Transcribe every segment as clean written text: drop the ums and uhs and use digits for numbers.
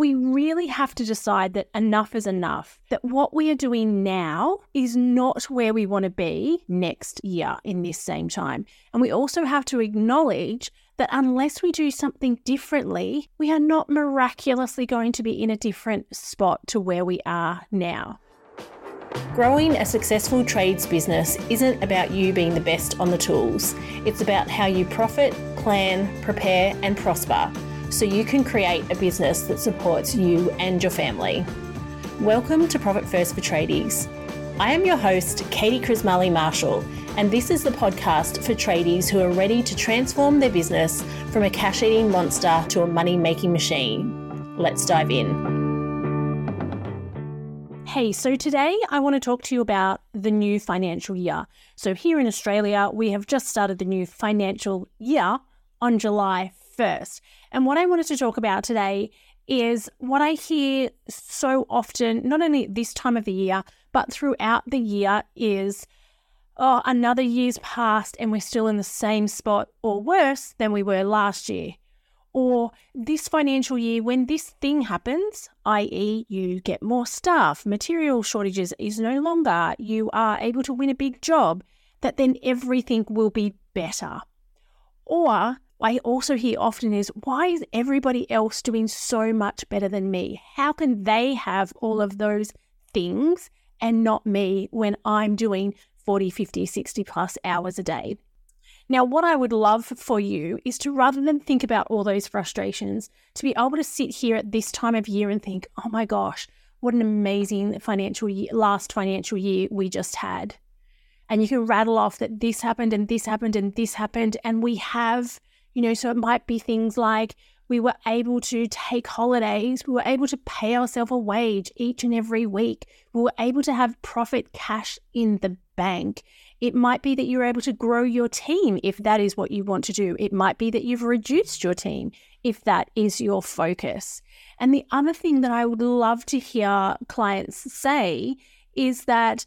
we really have to decide that enough is enough, that what we are doing now is not where we want to be next year in this same time. And we also have to acknowledge that unless we do something differently, we are not miraculously going to be in a different spot to where we are now. Growing a successful trades business isn't about you being the best on the tools. It's about how you profit, plan, prepare and prosper so you can create a business that supports you and your family. Welcome to Profit First for Tradies. I am your host, Katie Crismale-Marshall, and this is the podcast for tradies who are ready to transform their business from a cash-eating monster to a money-making machine. Let's dive in. Hey, so today I want to talk to you about the new financial year. So here in Australia, we have just started the new financial year on July 1st. And what I wanted to talk about today is what I hear so often, not only at this time of the year, but throughout the year is, oh, another year's passed and we're still in the same spot or worse than we were last year. Or this financial year, when this thing happens, i.e. you get more staff, material shortages is no longer, you are able to win a big job, that then everything will be better. Or I also hear often is, why is everybody else doing so much better than me? How can they have all of those things and not me when I'm doing 40, 50, 60 plus hours a day? Now, what I would love for you is to, rather than think about all those frustrations, to be able to sit here at this time of year and think, oh my gosh, what an amazing financial year, last financial year we just had. And you can rattle off that this happened and this happened and this happened. And we have, you know, so it might be things like we were able to take holidays. We were able to pay ourselves a wage each and every week. We were able to have profit cash in the bank. It might be that you're able to grow your team if that is what you want to do. It might be that you've reduced your team if that is your focus. And the other thing that I would love to hear clients say is that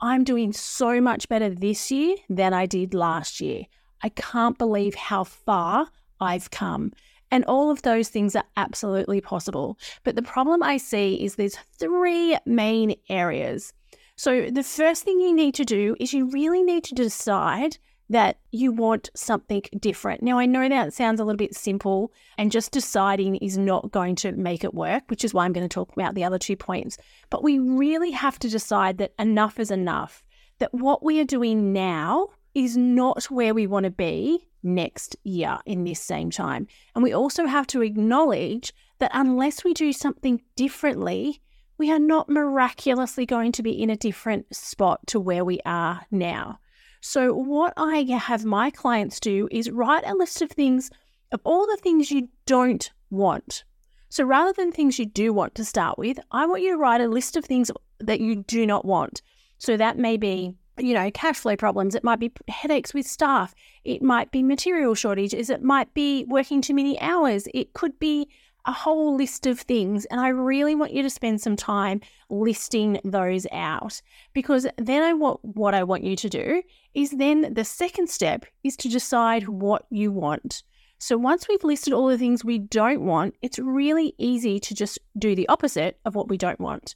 I'm doing so much better this year than I did last year. I can't believe how far I've come. And all of those things are absolutely possible. But the problem I see is there's three main areas. So the first thing you need to do is you really need to decide that you want something different. Now, I know that sounds a little bit simple and just deciding is not going to make it work, which is why I'm going to talk about the other 2 points. But we really have to decide that enough is enough, that what we are doing now is not where we want to be next year in this same time. And we also have to acknowledge that unless we do something differently, we are not miraculously going to be in a different spot to where we are now. So what I have my clients do is write a list of things, of all the things you don't want. So rather than things you do want to start with, I want you to write a list of things that you do not want. So that may be, you know, cash flow problems. It might be headaches with staff. It might be material shortages. It might be working too many hours. It could be a whole list of things, and I really want you to spend some time listing those out, because then what I want you to do is then the second step is to decide what you want. So once we've listed all the things we don't want, it's really easy to just do the opposite of what we don't want.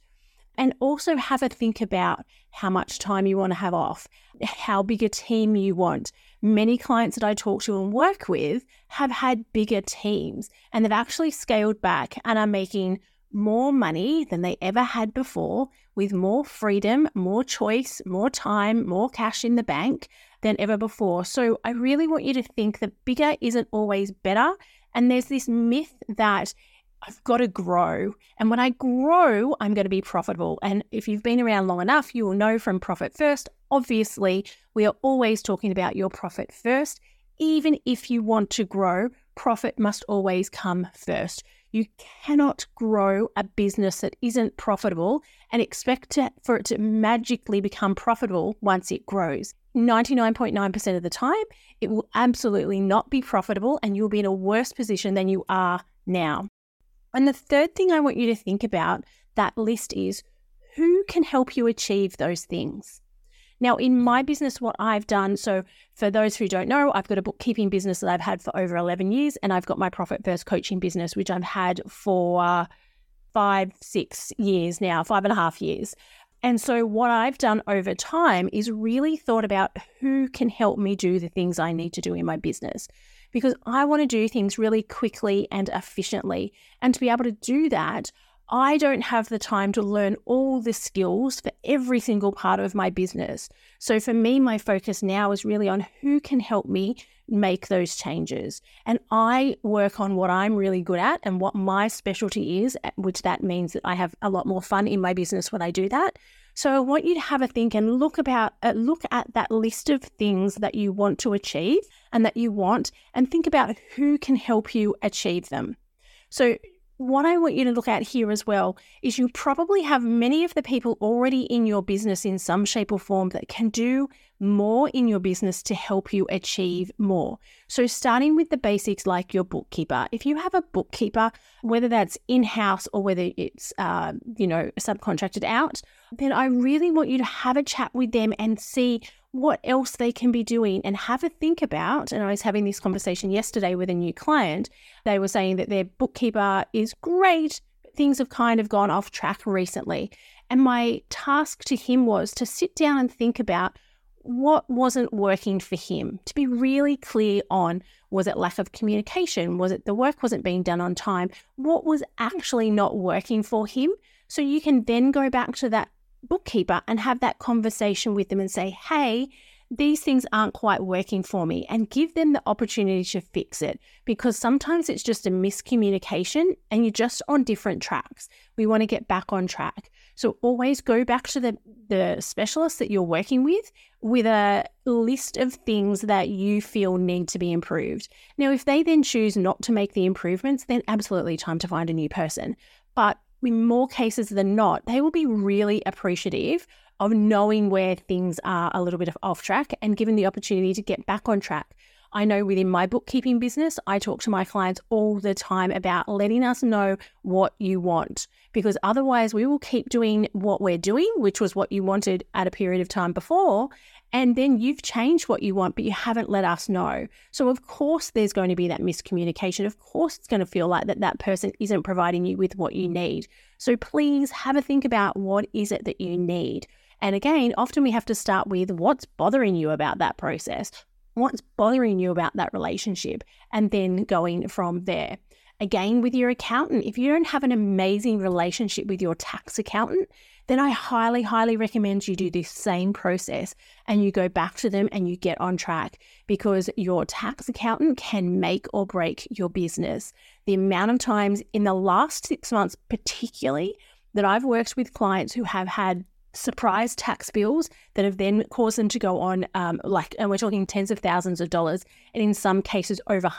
And also have a think about how much time you want to have off, how big a team you want. Many clients that I talk to and work with have had bigger teams and they've actually scaled back and are making more money than they ever had before with more freedom, more choice, more time, more cash in the bank than ever before. So I really want you to think that bigger isn't always better. And there's this myth that I've got to grow. And when I grow, I'm going to be profitable. And if you've been around long enough, you will know from Profit First, obviously, we are always talking about your profit first. Even if you want to grow, profit must always come first. You cannot grow a business that isn't profitable and expect for it to magically become profitable once it grows. 99.9% of the time, it will absolutely not be profitable and you'll be in a worse position than you are now. And the third thing I want you to think about that list is who can help you achieve those things. Now, in my business, what I've done, so for those who don't know, I've got a bookkeeping business that I've had for over 11 years, and I've got my Profit First coaching business, which I've had for 5 6 years now, 5.5 years. And so what I've done over time is really thought about who can help me do the things I need to do in my business, because I want to do things really quickly and efficiently. And to be able to do that, I don't have the time to learn all the skills for every single part of my business. So for me, my focus now is really on who can help me make those changes. And I work on what I'm really good at and what my specialty is, which that means that I have a lot more fun in my business when I do that. So I want you to have a think and look at that list of things that you want to achieve and that you want, and think about who can help you achieve them. So what I want you to look at here as well is you probably have many of the people already in your business in some shape or form that can do more in your business to help you achieve more. So starting with the basics, like your bookkeeper. If you have a bookkeeper, whether that's in-house or whether it's subcontracted out, then I really want you to have a chat with them and see what else they can be doing, and have a think about, and I was having this conversation yesterday with a new client. They were saying that their bookkeeper is great, but things have kind of gone off track recently. And my task to him was to sit down and think about what wasn't working for him, to be really clear on, was it lack of communication? Was it the work wasn't being done on time? What was actually not working for him? So you can then go back to that bookkeeper and have that conversation with them and say, hey, these things aren't quite working for me, and give them the opportunity to fix it, because sometimes it's just a miscommunication and you're just on different tracks. We want to get back on track. So always go back to the specialist that you're working with a list of things that you feel need to be improved. Now, if they then choose not to make the improvements, then absolutely time to find a new person. But in more cases than not, they will be really appreciative of knowing where things are a little bit off track and given the opportunity to get back on track. I know within my bookkeeping business, I talk to my clients all the time about letting us know what you want, because otherwise we will keep doing what we're doing, which was what you wanted at a period of time before, and then you've changed what you want, but you haven't let us know. So of course there's going to be that miscommunication. Of course it's going to feel like that person isn't providing you with what you need. So please have a think about what is it that you need. And again, often we have to start with what's bothering you about that process, what's bothering you about that relationship, and then going from there. Again, with your accountant, if you don't have an amazing relationship with your tax accountant, then I highly, highly recommend you do this same process and you go back to them and you get on track, because your tax accountant can make or break your business. The amount of times in the last 6 months, particularly, that I've worked with clients who have had surprise tax bills that have then caused them to go on, and we're talking tens of thousands of dollars, and in some cases over a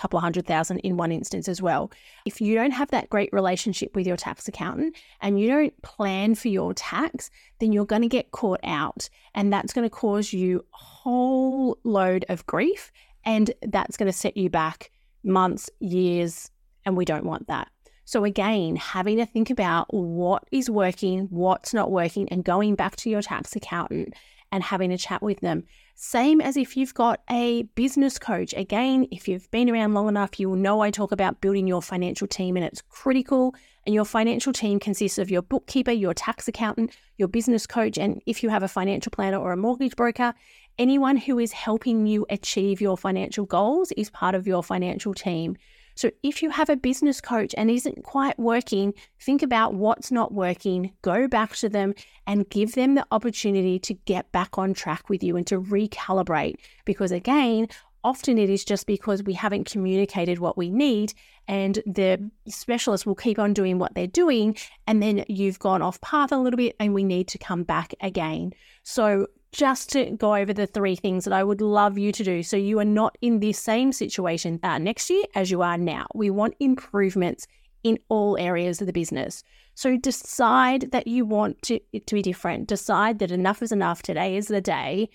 couple of hundred thousand in one instance as well. If you don't have that great relationship with your tax accountant and you don't plan for your tax, then you're going to get caught out, and that's going to cause you a whole load of grief, and that's going to set you back months, years, and we don't want that. So again, having to think about what is working, what's not working, and going back to your tax accountant and having a chat with them. Same as if you've got a business coach. Again, if you've been around long enough, you'll know I talk about building your financial team, and it's critical. And your financial team consists of your bookkeeper, your tax accountant, your business coach, and if you have a financial planner or a mortgage broker, anyone who is helping you achieve your financial goals is part of your financial team. So if you have a business coach and isn't quite working, think about what's not working, go back to them and give them the opportunity to get back on track with you and to recalibrate. Because again, often it is just because we haven't communicated what we need, and the specialist will keep on doing what they're doing, and then you've gone off path a little bit and we need to come back again. So just to go over the 3 things that I would love you to do so you are not in the same situation next year as you are now. We want improvements in all areas of the business. So decide that you want to be different. Decide that enough is enough. Today is the day.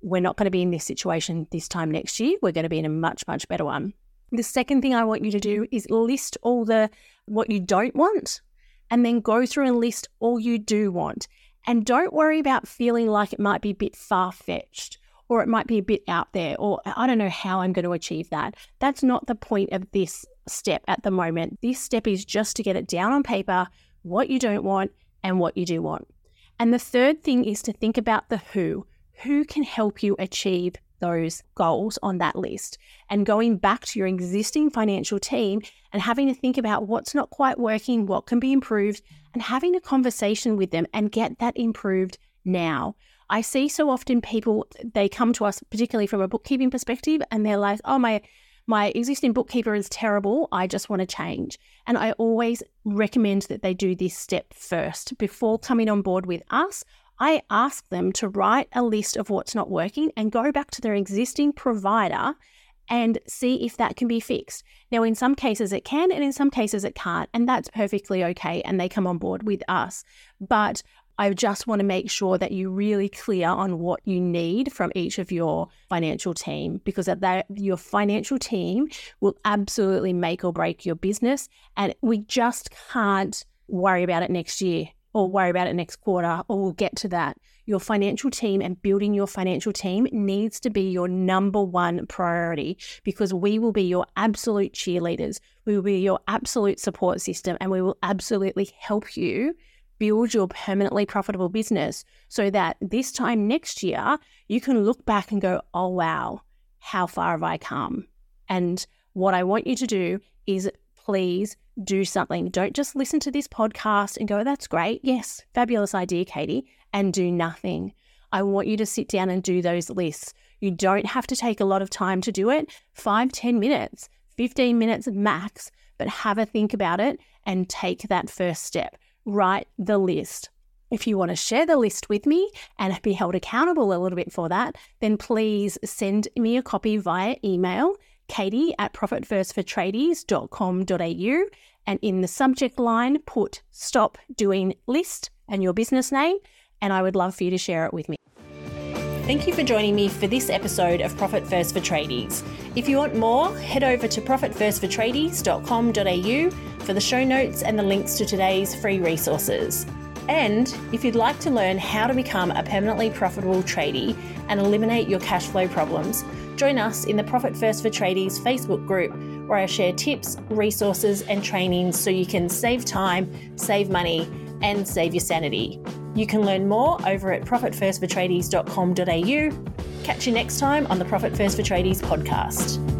We're not going to be in this situation this time next year. We're going to be in a much, much better one. The second thing I want you to do is list all what you don't want, and then go through and list all you do want. And don't worry about feeling like it might be a bit far-fetched, or it might be a bit out there, or I don't know how I'm going to achieve that. That's not the point of this step at the moment. This step is just to get it down on paper, what you don't want and what you do want. And the third thing is to think about the who. Who can help you achieve those goals on that list? And going back to your existing financial team and having to think about what's not quite working, what can be improved, and having a conversation with them and get that improved now. I see so often people, they come to us, particularly from a bookkeeping perspective, and they're like, oh, my existing bookkeeper is terrible. I just want to change. And I always recommend that they do this step first. Before coming on board with us, I ask them to write a list of what's not working and go back to their existing provider and see if that can be fixed. Now, in some cases it can, and in some cases it can't, and that's perfectly okay. And they come on board with us. But I just want to make sure that you're really clear on what you need from each of your financial team, because your financial team will absolutely make or break your business. And we just can't worry about it next year or worry about it next quarter, or we'll get to that. Your financial team and building your financial team needs to be your number one priority, because we will be your absolute cheerleaders. We will be your absolute support system, and we will absolutely help you build your permanently profitable business so that this time next year, you can look back and go, oh, wow, how far have I come? And what I want you to do is please do something. Don't just listen to this podcast and go, that's great. Yes, fabulous idea, Katie, and do nothing. I want you to sit down and do those lists. You don't have to take a lot of time to do it, 5, 10 minutes, 15 minutes max, but have a think about it and take that first step. Write the list. If you want to share the list with me and be held accountable a little bit for that, then please send me a copy via email, katie@profitfirstfortradies.com.au, and in the subject line, put stop doing list and your business name, and I would love for you to share it with me. Thank you for joining me for this episode of Profit First for Tradies. If you want more, head over to profitfirstfortradies.com.au for the show notes and the links to today's free resources. And if you'd like to learn how to become a permanently profitable tradie and eliminate your cash flow problems, join us in the Profit First for Tradies Facebook group, where I share tips, resources and trainings so you can save time, save money and save your sanity. You can learn more over at profitfirstfortradies.com.au. Catch you next time on the Profit First for Tradies podcast.